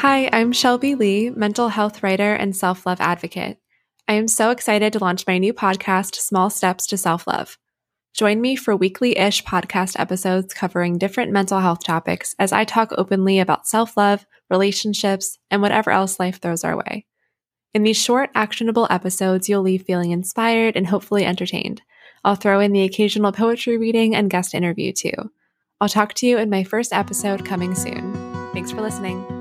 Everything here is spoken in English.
Hi, I'm Shelby Leigh, mental health writer and self-love advocate. I am so excited to launch my new podcast, Small Steps to Self-Love. Join me for weekly-ish podcast episodes covering different mental health topics as I talk openly about self-love, relationships, and whatever else life throws our way. In these short, actionable episodes, you'll leave feeling inspired and hopefully entertained. I'll throw in the occasional poetry reading and guest interview too. I'll talk to you in my first episode coming soon. Thanks for listening.